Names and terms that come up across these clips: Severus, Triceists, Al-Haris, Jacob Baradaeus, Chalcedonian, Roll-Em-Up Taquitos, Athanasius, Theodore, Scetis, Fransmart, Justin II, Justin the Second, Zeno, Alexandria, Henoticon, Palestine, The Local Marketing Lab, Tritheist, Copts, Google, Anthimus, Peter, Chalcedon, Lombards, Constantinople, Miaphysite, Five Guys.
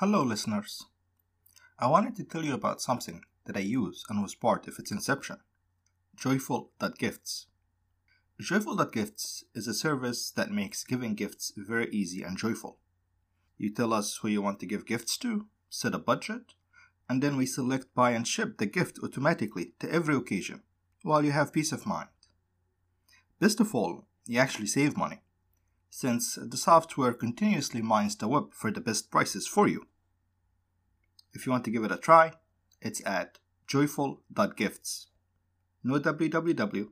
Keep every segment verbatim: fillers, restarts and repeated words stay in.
Hello listeners, I wanted to tell you about something that I use and was part of its inception, joyful dot gifts. joyful dot gifts is a service that makes giving gifts very easy and joyful. You tell us who you want to give gifts to, set a budget, and then we select, buy and ship the gift automatically to every occasion, while you have peace of mind. Best of all, you actually save money, since the software continuously mines the web for the best prices for you. If you want to give it a try, it's at joyful dot gifts. No www,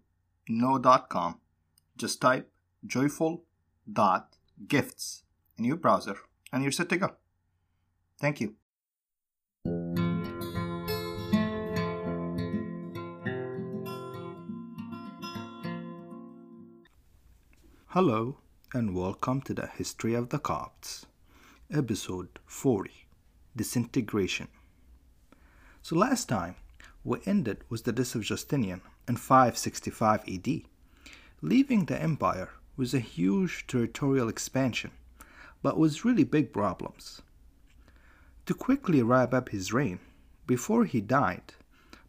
no dot com. Just type joyful dot gifts in your browser and you're set to go. Thank you. Hello, and welcome to the History of the Copts, episode forty, Disintegration. So last time, we ended with the death of Justinian in five sixty-five A D, leaving the empire with a huge territorial expansion, but with really big problems. To quickly wrap up his reign, before he died,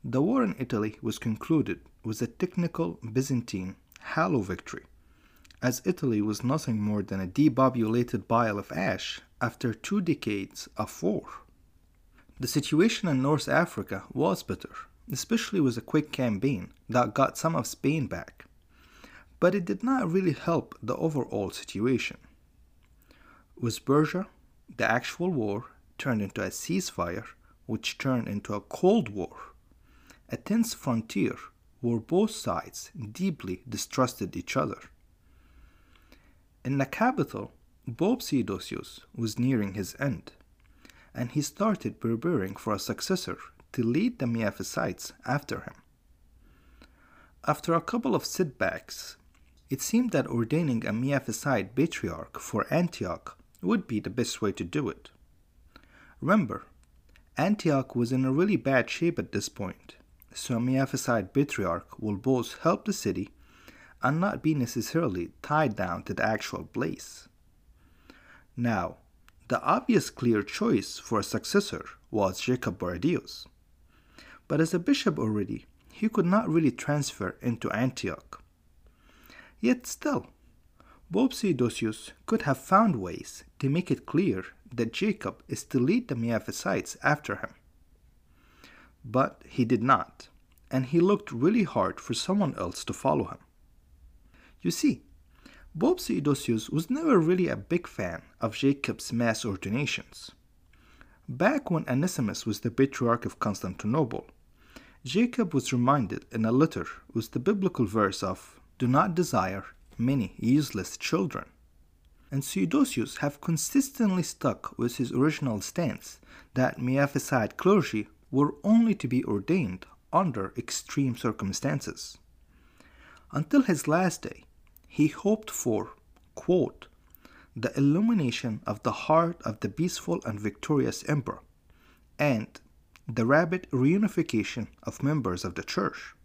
the war in Italy was concluded with a technical Byzantine hollow victory, as Italy was nothing more than a depopulated pile of ash after two decades of war. The situation in North Africa was better, especially with a quick campaign that got some of Spain back, but it did not really help the overall situation. With Persia, the actual war turned into a ceasefire, which turned into a Cold War, a tense frontier where both sides deeply distrusted each other. In the capital, Bob Theodosius was nearing his end, and he started preparing for a successor to lead the Miaphysites after him. After a couple of setbacks, it seemed that ordaining a Miaphysite patriarch for Antioch would be the best way to do it. Remember, Antioch was in a really bad shape at this point, so a Miaphysite patriarch will both help the city and not be necessarily tied down to the actual place. Now, the obvious clear choice for a successor was Jacob Baradaeus, but as a bishop already, he could not really transfer into Antioch. Yet still, Bob Theodosius could have found ways to make it clear that Jacob is to lead the Miaphysites after him. But he did not, and he looked really hard for someone else to follow him. You see, Bob Theodosius was never really a big fan of Jacob's mass ordinations. Back when Anthimus was the patriarch of Constantinople, Jacob was reminded in a letter with the biblical verse of, "Do not desire many useless children." And Theodosius have consistently stuck with his original stance that Miaphysite clergy were only to be ordained under extreme circumstances. Until his last day, he hoped for, quote, "the illumination of the heart of the peaceful and victorious emperor," and the rapid reunification of members of the church.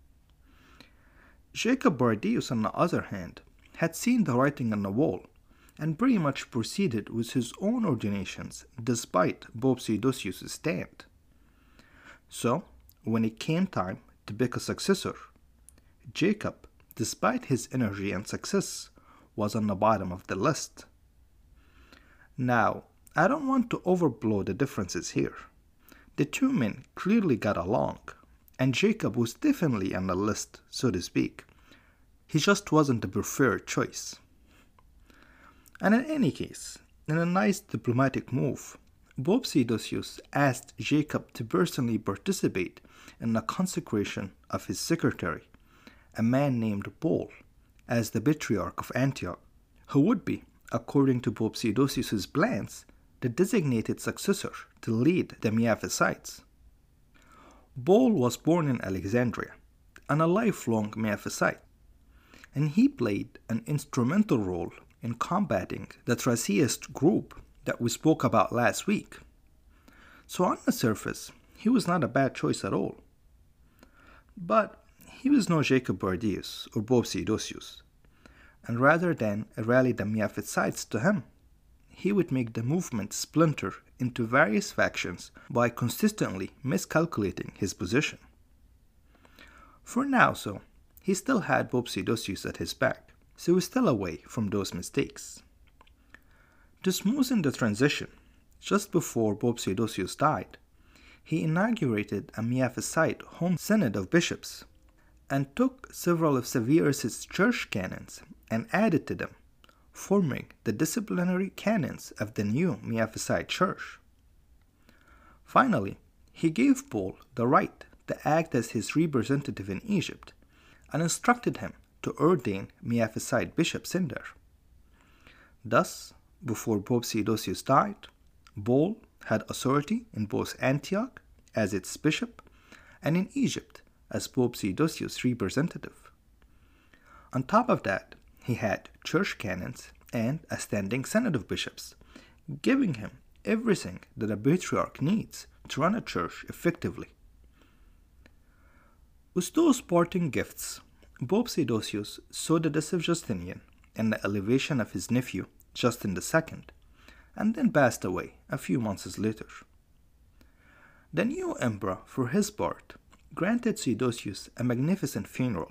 Jacob Baradaeus, on the other hand, had seen the writing on the wall, and pretty much proceeded with his own ordinations despite Bob Theodosius' stand. So, when it came time to pick a successor, Jacob, despite his energy and success, was on the bottom of the list. Now, I don't want to overblow the differences here. The two men clearly got along, and Jacob was definitely on the list, so to speak. He just wasn't the preferred choice. And in any case, in a nice diplomatic move, Bob Theodosius asked Jacob to personally participate in the consecration of his secretary, a man named Paul, as the patriarch of Antioch, who would be, according to Pope Theodosius' plans, the designated successor to lead the Miaphysites. Paul was born in Alexandria, and a lifelong Miaphysite, and he played an instrumental role in combating the Thraciast group that we spoke about last week. So on the surface, he was not a bad choice at all. But he was no Jacob Baradaeus or Bob Theodosius, and rather than rally the Miaphysites to him, he would make the movement splinter into various factions by consistently miscalculating his position. For now, so, he still had Bob Theodosius at his back, so he was still away from those mistakes. To smoothen the transition, just before Bob Theodosius died, he inaugurated a Miaphysite home synod of bishops and took several of Severus's church canons and added to them, forming the disciplinary canons of the new Miaphysite church. Finally, he gave Paul the right to act as his representative in Egypt and instructed him to ordain Miaphysite bishops in there. Thus, before Pope Theodosius died, Paul had authority in both Antioch as its bishop and in Egypt as Pope Theodosius' representative. On top of that, he had church canons and a standing synod of bishops, giving him everything that a patriarch needs to run a church effectively. With those parting gifts, Pope Theodosius saw the death of Justinian and the elevation of his nephew, Justin the Second, and then passed away a few months later. The new emperor, for his part, granted Theodosius a magnificent funeral,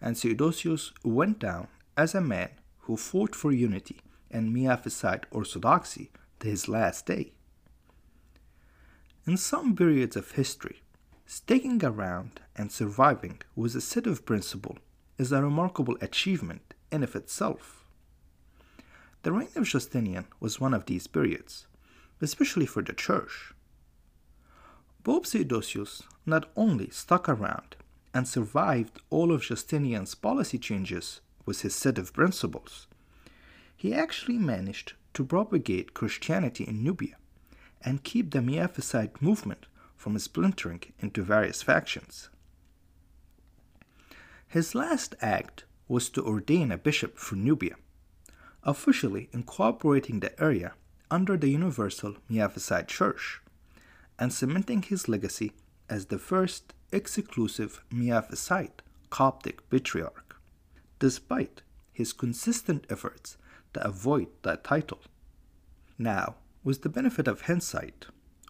and Theodosius went down as a man who fought for unity and Miaphysite orthodoxy to his last day. In some periods of history, sticking around and surviving with a set of principles is a remarkable achievement in of itself. The reign of Justinian was one of these periods, especially for the church. Pope Theodosius not only stuck around and survived all of Justinian's policy changes with his set of principles, he actually managed to propagate Christianity in Nubia and keep the Miaphysite movement from splintering into various factions. His last act was to ordain a bishop for Nubia, officially incorporating the area under the Universal Miaphysite Church and cementing his legacy as the first exclusive Miaphysite Coptic patriarch, despite his consistent efforts to avoid that title. Now, with the benefit of hindsight,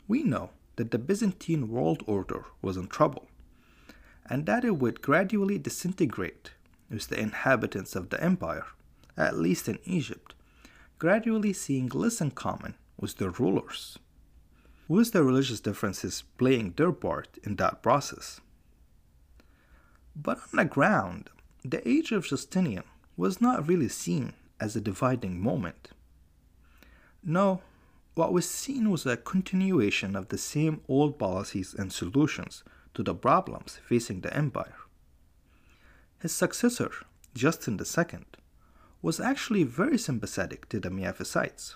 we know that the Byzantine world order was in trouble, and that it would gradually disintegrate with the inhabitants of the empire, at least in Egypt, gradually seeing less in common with their rulers, with their religious differences playing their part in that process. But on the ground, the age of Justinian was not really seen as a dividing moment. No, what was seen was a continuation of the same old policies and solutions to the problems facing the empire. His successor, Justin the Second, was actually very sympathetic to the Miaphysites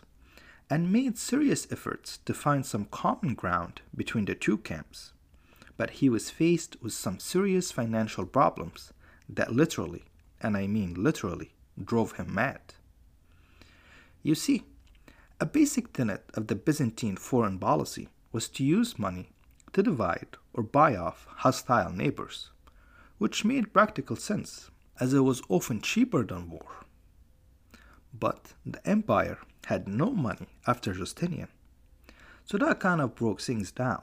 and made serious efforts to find some common ground between the two camps, but he was faced with some serious financial problems that literally, and I mean literally, drove him mad. You see, a basic tenet of the Byzantine foreign policy was to use money to divide or buy off hostile neighbors, which made practical sense, as it was often cheaper than war. But the empire had no money after Justinian, so that kind of broke things down.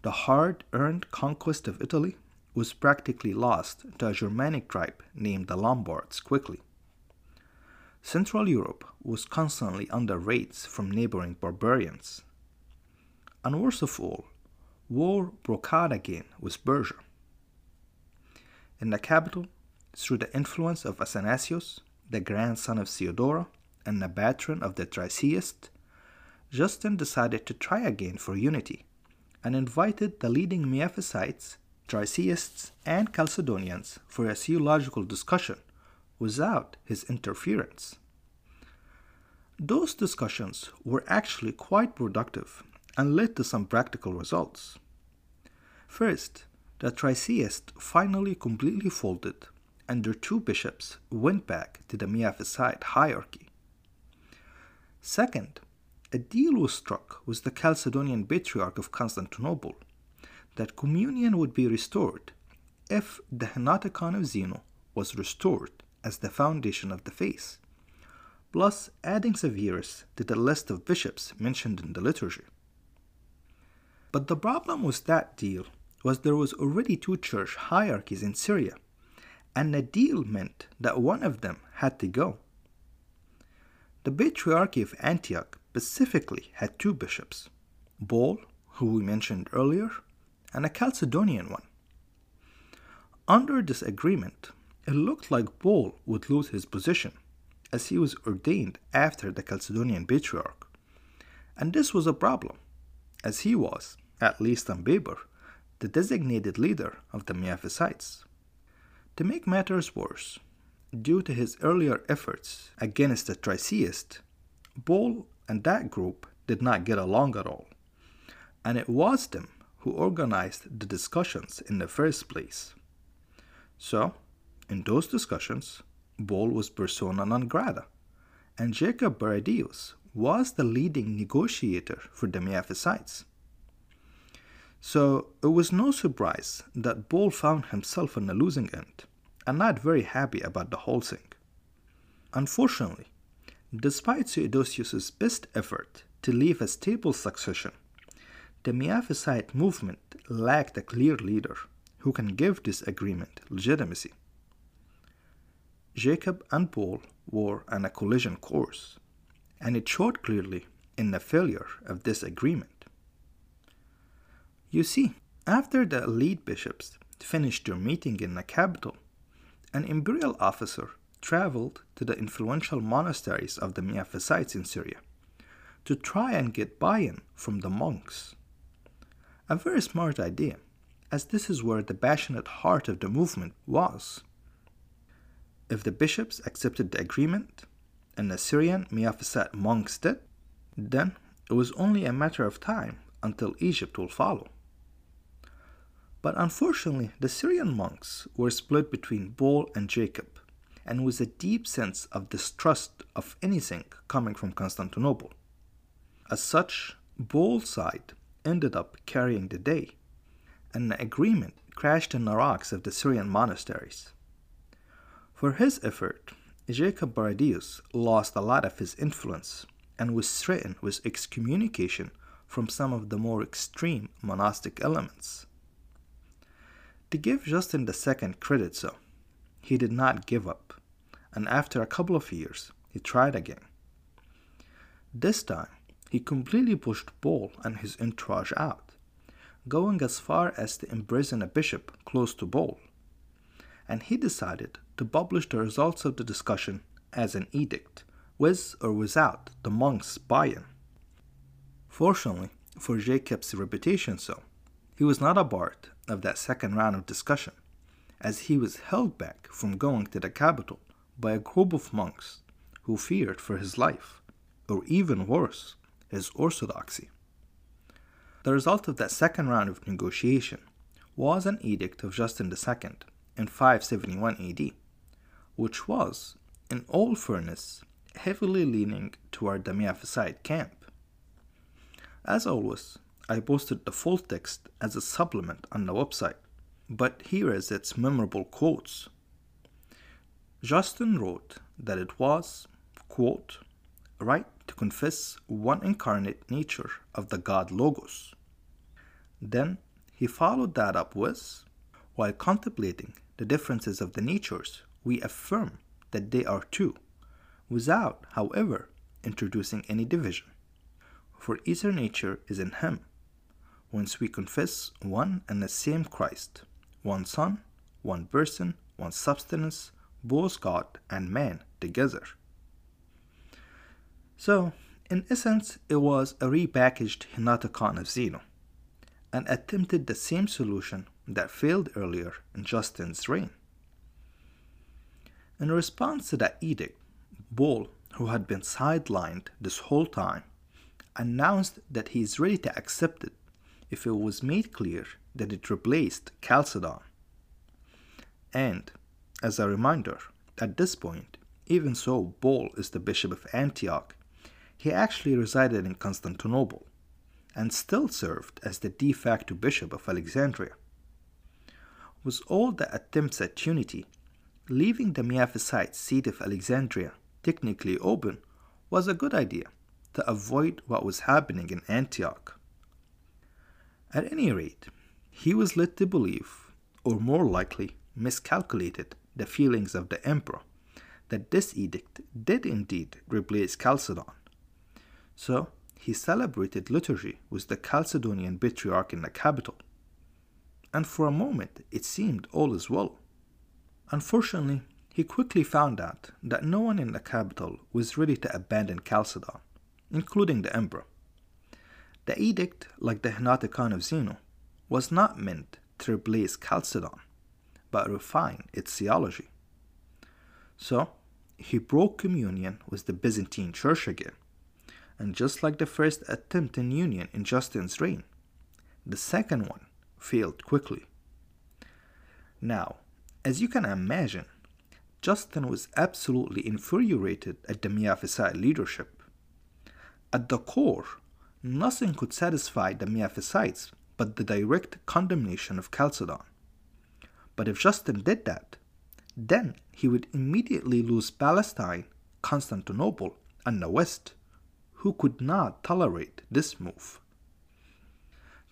The hard-earned conquest of Italy was practically lost to a Germanic tribe named the Lombards quickly. Central Europe was constantly under raids from neighboring barbarians. And worst of all, war broke out again with Persia. In the capital, through the influence of Athanasius, the grandson of Theodora and the patron of the Triceists, Justin decided to try again for unity and invited the leading Miaphysites, Triceists, and Chalcedonians for a theological discussion without his interference. Those discussions were actually quite productive and led to some practical results. First, the Triceists finally completely folded, and their two bishops went back to the Miaphysite hierarchy. Second, a deal was struck with the Chalcedonian Patriarch of Constantinople that communion would be restored if the Henoticon of Zeno was restored as the foundation of the faith, plus adding Severus to the list of bishops mentioned in the liturgy. But the problem with that deal was there was already two church hierarchies in Syria, and the deal meant that one of them had to go. The Patriarchy of Antioch specifically had two bishops, Paul, who we mentioned earlier, and a Chalcedonian one. Under this agreement, it looked like Paul would lose his position, as he was ordained after the Chalcedonian Patriarch, and this was a problem, as he was, at least on paper, the designated leader of the Miaphysites. To make matters worse, due to his earlier efforts against the Tritheist, Paul and that group did not get along at all, and it was them who organized the discussions in the first place. So, in those discussions, Paul was persona non grata, and Jacob Baradaeus was the leading negotiator for the Miaphysites. So it was no surprise that Paul found himself on the losing end, and not very happy about the whole thing. Unfortunately, despite Theodosius' best effort to leave a stable succession, the Miaphysite movement lacked a clear leader who can give this agreement legitimacy. Jacob and Paul were on a collision course, and it showed clearly in the failure of this agreement. You see, after the elite bishops finished their meeting in the capital, an imperial officer traveled to the influential monasteries of the Miaphysites in Syria to try and get buy-in from the monks. A very smart idea, as this is where the passionate heart of the movement was. If the bishops accepted the agreement, and the Syrian Miaphysite monks did, then it was only a matter of time until Egypt will follow. But unfortunately, the Syrian monks were split between Paul and Jacob, and with a deep sense of distrust of anything coming from Constantinople. As such, Paul's side ended up carrying the day, and the agreement crashed in the rocks of the Syrian monasteries. For his effort, Jacob Baradaeus lost a lot of his influence and was threatened with excommunication from some of the more extreme monastic elements. To give Justin the Second credit, so, he did not give up, and after a couple of years, he tried again. This time, he completely pushed Paul and his entourage out, going as far as to imprison a bishop close to Paul, and he decided to publish the results of the discussion as an edict, with or without the monks' buy-in. Fortunately for Jacob's reputation, so, he was not a part of that second round of discussion, as he was held back from going to the capital by a group of monks who feared for his life, or even worse, his orthodoxy. The result of that second round of negotiation was an edict of Justin the Second in five seventy-one A D, which was, in all fairness, heavily leaning toward the Miaphysite camp. As always, I posted the full text as a supplement on the website, but here is its memorable quotes. Justin wrote that it was, quote, right to confess one incarnate nature of the God Logos. Then he followed that up with, while contemplating the differences of the natures, we affirm that they are two, without, however, introducing any division. For either nature is in him, whence we confess one and the same Christ, one Son, one person, one substance, both God and man together. So, in essence, it was a repackaged Henoticon of Zeno, and attempted the same solution that failed earlier in Justin's reign. In response to that edict, Paul, who had been sidelined this whole time, announced that he is ready to accept it if it was made clear that it replaced Chalcedon. And, as a reminder, at this point, even so Paul is the bishop of Antioch, he actually resided in Constantinople, and still served as the de facto bishop of Alexandria. With all the attempts at unity, leaving the Miaphysite seat of Alexandria technically open, was a good idea to avoid what was happening in Antioch. At any rate, he was led to believe, or more likely miscalculated the feelings of the emperor, that this edict did indeed replace Chalcedon. So he celebrated liturgy with the Chalcedonian patriarch in the capital. And for a moment it seemed all is well. Unfortunately, he quickly found out that no one in the capital was ready to abandon Chalcedon, including the emperor. The edict, like the Henoticon of Zeno, was not meant to replace Chalcedon, but refine its theology. So, he broke communion with the Byzantine Church again, and just like the first attempt in union in Justin's reign, the second one failed quickly. Now, as you can imagine, Justin was absolutely infuriated at the Miaphysite leadership. At the core, nothing could satisfy the Miaphysites but the direct condemnation of Chalcedon. But if Justin did that, then he would immediately lose Palestine, Constantinople, and the West, who could not tolerate this move.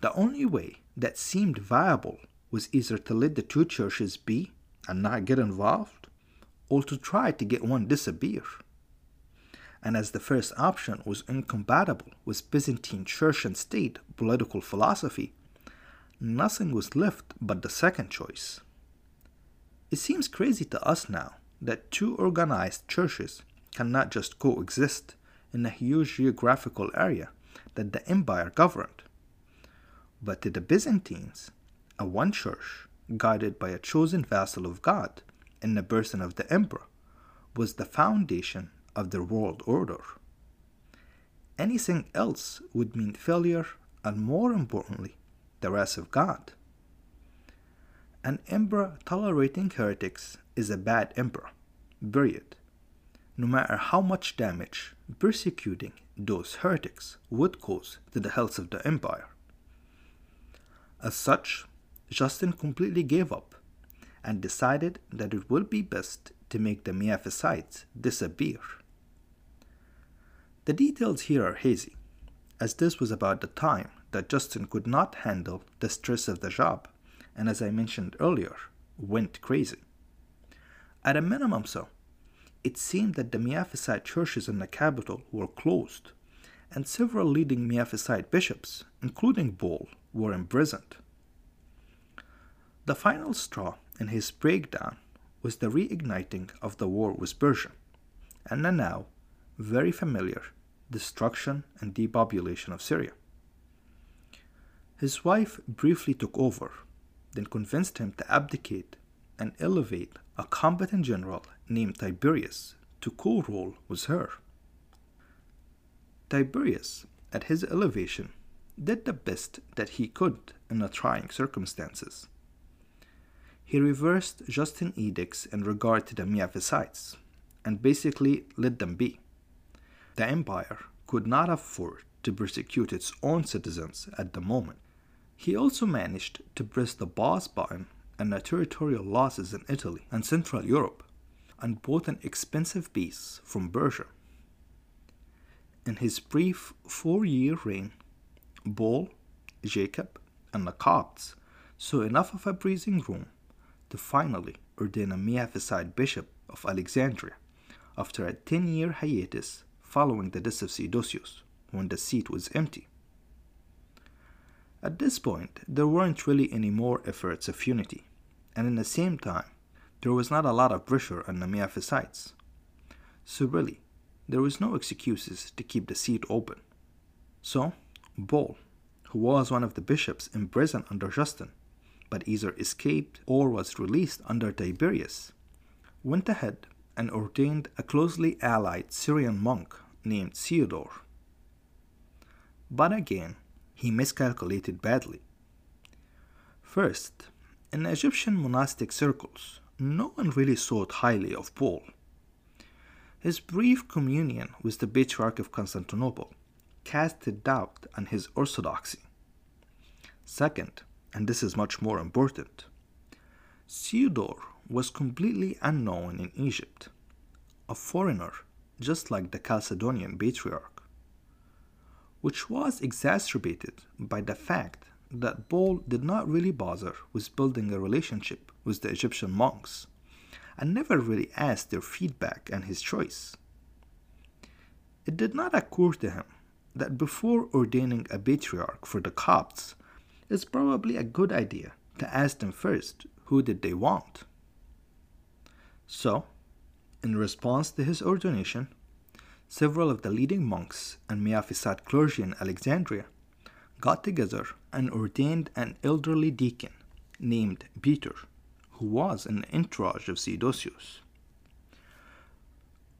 The only way that seemed viable was either to let the two churches be and not get involved, or to try to get one disappear. And as the first option was incompatible with Byzantine church and state political philosophy, nothing was left but the second choice. It seems crazy to us now that two organized churches cannot just coexist in a huge geographical area that the empire governed. But to the Byzantines, a one church, guided by a chosen vassal of God in the person of the emperor, was the foundation of their world order. Anything else would mean failure and, more importantly, the wrath of God. An emperor tolerating heretics is a bad emperor, period. No matter how much damage persecuting those heretics would cause to the health of the empire. As such, Justin completely gave up and decided that it would be best to make the Miaphysites disappear. The details here are hazy, as this was about the time that Justin could not handle the stress of the job and, as I mentioned earlier, went crazy. At a minimum so, it seemed that the Miaphysite churches in the capital were closed, and several leading Miaphysite bishops, including Paul, were imprisoned. The final straw in his breakdown was the reigniting of the war with Persia, and the now very familiar destruction and depopulation of Syria. His wife briefly took over, then convinced him to abdicate and elevate a competent general named Tiberius to co-rule with her. Tiberius, at his elevation, did the best that he could in the trying circumstances. He reversed Justin's edicts in regard to the Miaphysites, and basically let them be. The empire could not afford to persecute its own citizens at the moment. He also managed to press the pause button and the territorial losses in Italy and Central Europe, and bought an expensive peace from Persia. In his brief four-year reign, Paul, Jacob, and the Copts saw enough of a breathing room to finally ordain a Miaphysite bishop of Alexandria after a ten-year hiatus following the death of Theodosius, when the seat was empty. At this point, there weren't really any more efforts of unity, and in the same time, there was not a lot of pressure on the Miaphysites. So really, there was no excuses to keep the seat open. So, Paul, who was one of the bishops imprisoned under Justin, but either escaped or was released under Tiberius, went ahead and ordained a closely allied Syrian monk named Theodore. But again, he miscalculated badly. First, in Egyptian monastic circles, no one really thought highly of Paul. His brief communion with the Patriarch of Constantinople casted doubt on his orthodoxy. Second, and this is much more important, Theodore was completely unknown in Egypt, a foreigner just like the Chalcedonian patriarch, which was exacerbated by the fact that Paul did not really bother with building a relationship with the Egyptian monks and never really asked their feedback and his choice. It did not occur to him that before ordaining a patriarch for the Copts, it's probably a good idea to ask them first who did they want. So, in response to his ordination, several of the leading monks and Miaphysite clergy in Alexandria got together and ordained an elderly deacon named Peter, who was an entourage of Theodosius.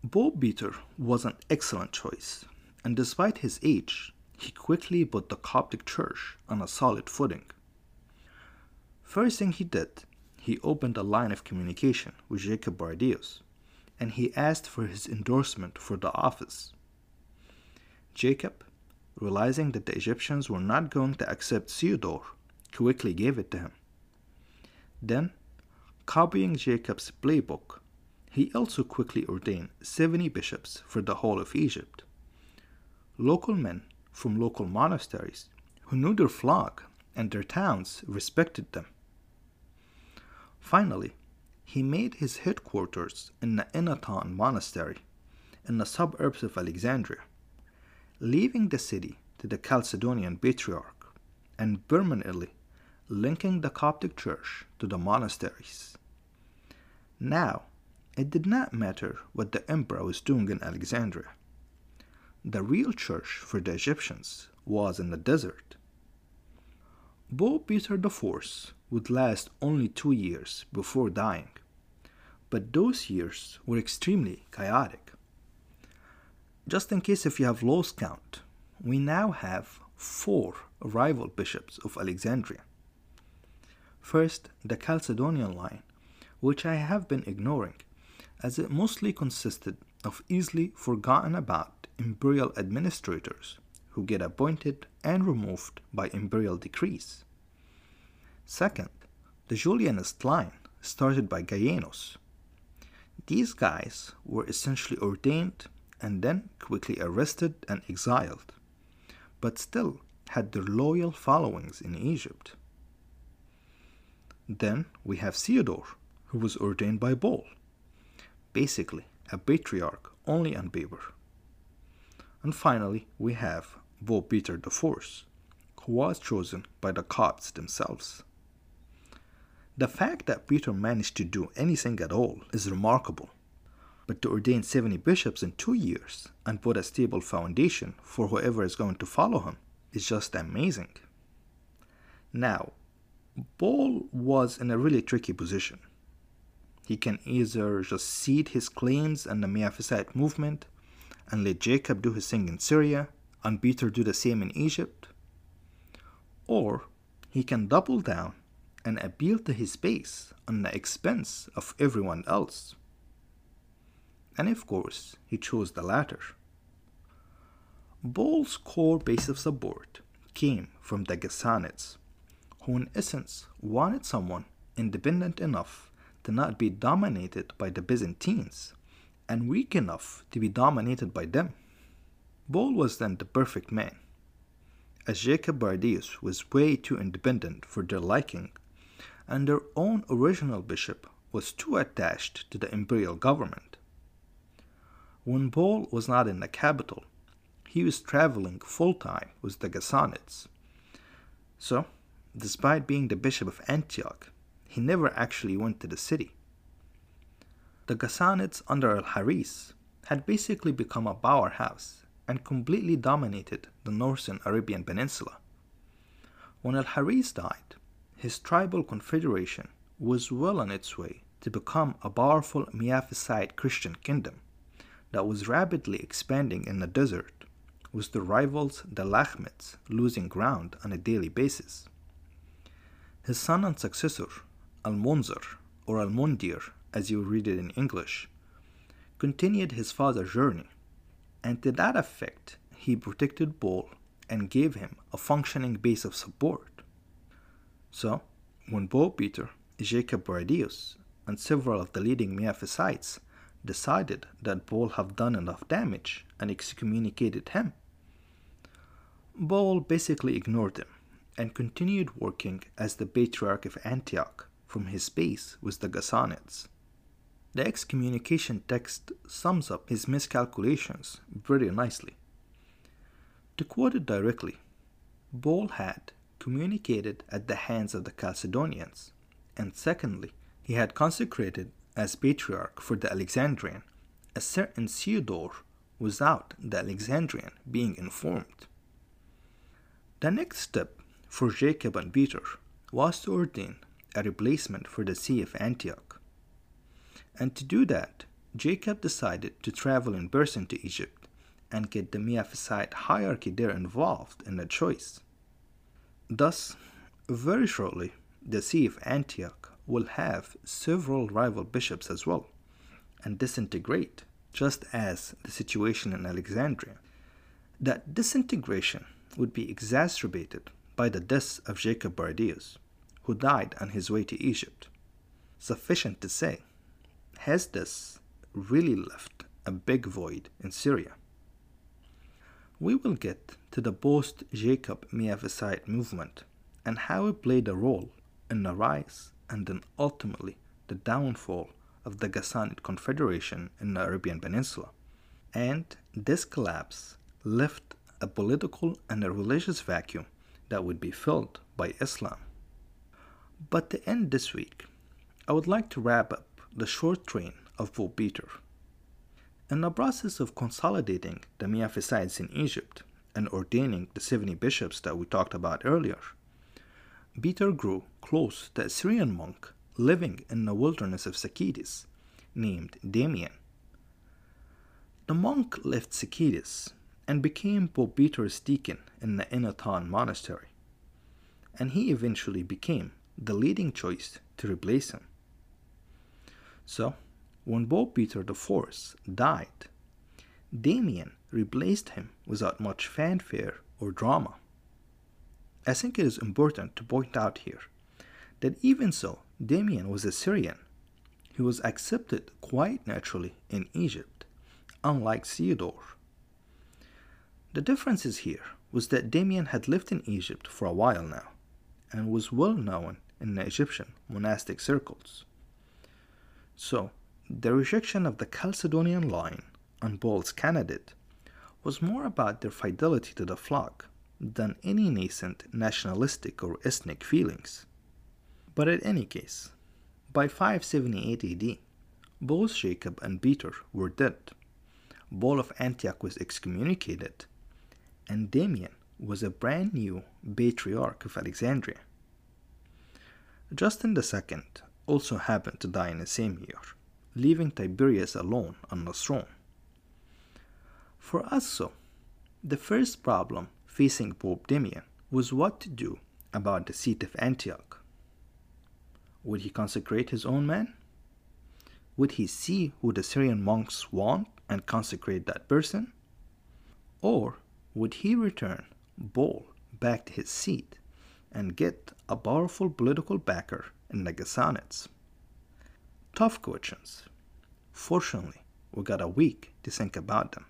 Bob Peter was an excellent choice, and despite his age, he quickly put the Coptic Church on a solid footing. First thing he did, he opened a line of communication with Jacob Baradaeus, and he asked for his endorsement for the office. Jacob, realizing that the Egyptians were not going to accept Theodore, quickly gave it to him. Then, copying Jacob's playbook, he also quickly ordained seventy bishops for the whole of Egypt. Local men from local monasteries who knew their flock and their towns respected them. Finally, he made his headquarters in the Enaton monastery in the suburbs of Alexandria, leaving the city to the Chalcedonian patriarch and permanently linking the Coptic Church to the monasteries. Now, it did not matter what the emperor was doing in Alexandria. The real church for the Egyptians was in the desert. Paul Peter the Fourth would last only two years before dying, but those years were extremely chaotic. Just in case if you have lost count, we now have four rival bishops of Alexandria. First, the Chalcedonian line, which I have been ignoring, as it mostly consisted of easily forgotten about imperial administrators who get appointed and removed by imperial decrees. Second, the Julianist line, started by Gaianus. These guys were essentially ordained and then quickly arrested and exiled, but still had their loyal followings in Egypt. Then we have Theodore, who was ordained by Paul. Basically, a patriarch only on paper. And finally, we have Bob Peter the Fourth, who was chosen by the Copts themselves. The fact that Peter managed to do anything at all is remarkable, but to ordain seventy bishops in two years and put a stable foundation for whoever is going to follow him is just amazing. Now, Paul was in a really tricky position. He can either just cede his claims and the Miaphysite movement and let Jacob do his thing in Syria and Peter do the same in Egypt, or he can double down and appeal to his base on the expense of everyone else. And of course, he chose the latter. Paul's core base of support came from the Ghassanids, who in essence wanted someone independent enough to not be dominated by the Byzantines, and weak enough to be dominated by them. Paul was then the perfect man, as Jacob Baradaeus was way too independent for their liking, and their own original bishop was too attached to the imperial government. When Paul was not in the capital, he was traveling full-time with the Ghassanids. So, despite being the bishop of Antioch, he never actually went to the city. The Ghassanids under Al-Haris had basically become a powerhouse and completely dominated the northern Arabian Peninsula. When Al-Haris died, his tribal confederation was well on its way to become a powerful Miaphysite Christian kingdom that was rapidly expanding in the desert, with the rivals the Lakhmids losing ground on a daily basis. His son and successor, Al-Mundhir, or Al-Mundhir as you read it in English, continued his father's journey, and to that effect he protected Paul and gave him a functioning base of support. So, when Paul Peter, Jacob Baradaeus, and several of the leading Miaphysites decided that Paul had done enough damage and excommunicated him. Paul basically ignored him and continued working as the Patriarch of Antioch from his base with the Ghassanids. The excommunication text sums up his miscalculations pretty nicely. To quote it directly, Paul had communicated at the hands of the Chalcedonians, and secondly, he had consecrated as patriarch for the Alexandrian a certain Theodore without the Alexandrian being informed. The next step for Jacob and Peter was to ordain a replacement for the see of Antioch. And to do that, Jacob decided to travel in person to Egypt and get the Miaphysite hierarchy there involved in the choice. Thus, very shortly, the see of Antioch will have several rival bishops as well, and disintegrate, just as the situation in Alexandria. That disintegration would be exacerbated by the death of Jacob Baradaeus, who died on his way to Egypt. Sufficient to say, his death really left a big void in Syria. We will get to the post-Jacob Miaphysite movement and how it played a role in the rise and then ultimately the downfall of the Ghassanid Confederation in the Arabian Peninsula. And this collapse left a political and a religious vacuum that would be filled by Islam. But to end this week, I would like to wrap up the short reign of Pope Peter. In the process of consolidating the Miaphysites in Egypt and ordaining the seventy bishops that we talked about earlier, Peter grew close to a Syrian monk living in the wilderness of Scetis, named Damian. The monk left Scetis and became Pope Peter's deacon in the Enaton monastery, and he eventually became the leading choice to replace him. So, when Pope Peter the Fourth died, Damian replaced him without much fanfare or drama. I think it is important to point out here that even so, Damian was a Syrian. He was accepted quite naturally in Egypt, unlike Theodore. The difference is here was that Damian had lived in Egypt for a while now, and was well known in the Egyptian monastic circles. So, the rejection of the Chalcedonian line on Paul's candidate was more about their fidelity to the flock than any nascent nationalistic or ethnic feelings. But in any case, by five seventy-eight A D, both Jacob and Peter were dead. Paul of Antioch was excommunicated, and Damian was a brand new Patriarch of Alexandria. Justin the Second also happened to die in the same year, leaving Tiberius alone on the throne. For us, so, the first problem facing Pope Damian was what to do about the seat of Antioch. Would he consecrate his own man? Would he see who the Syrian monks want and consecrate that person? Or would he return Paul back to his seat and get a powerful political backer in the Ghassanids? Tough questions. Fortunately, we got a week to think about them.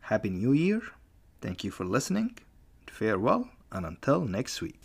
Happy New Year, thank you for listening, farewell, and until next week.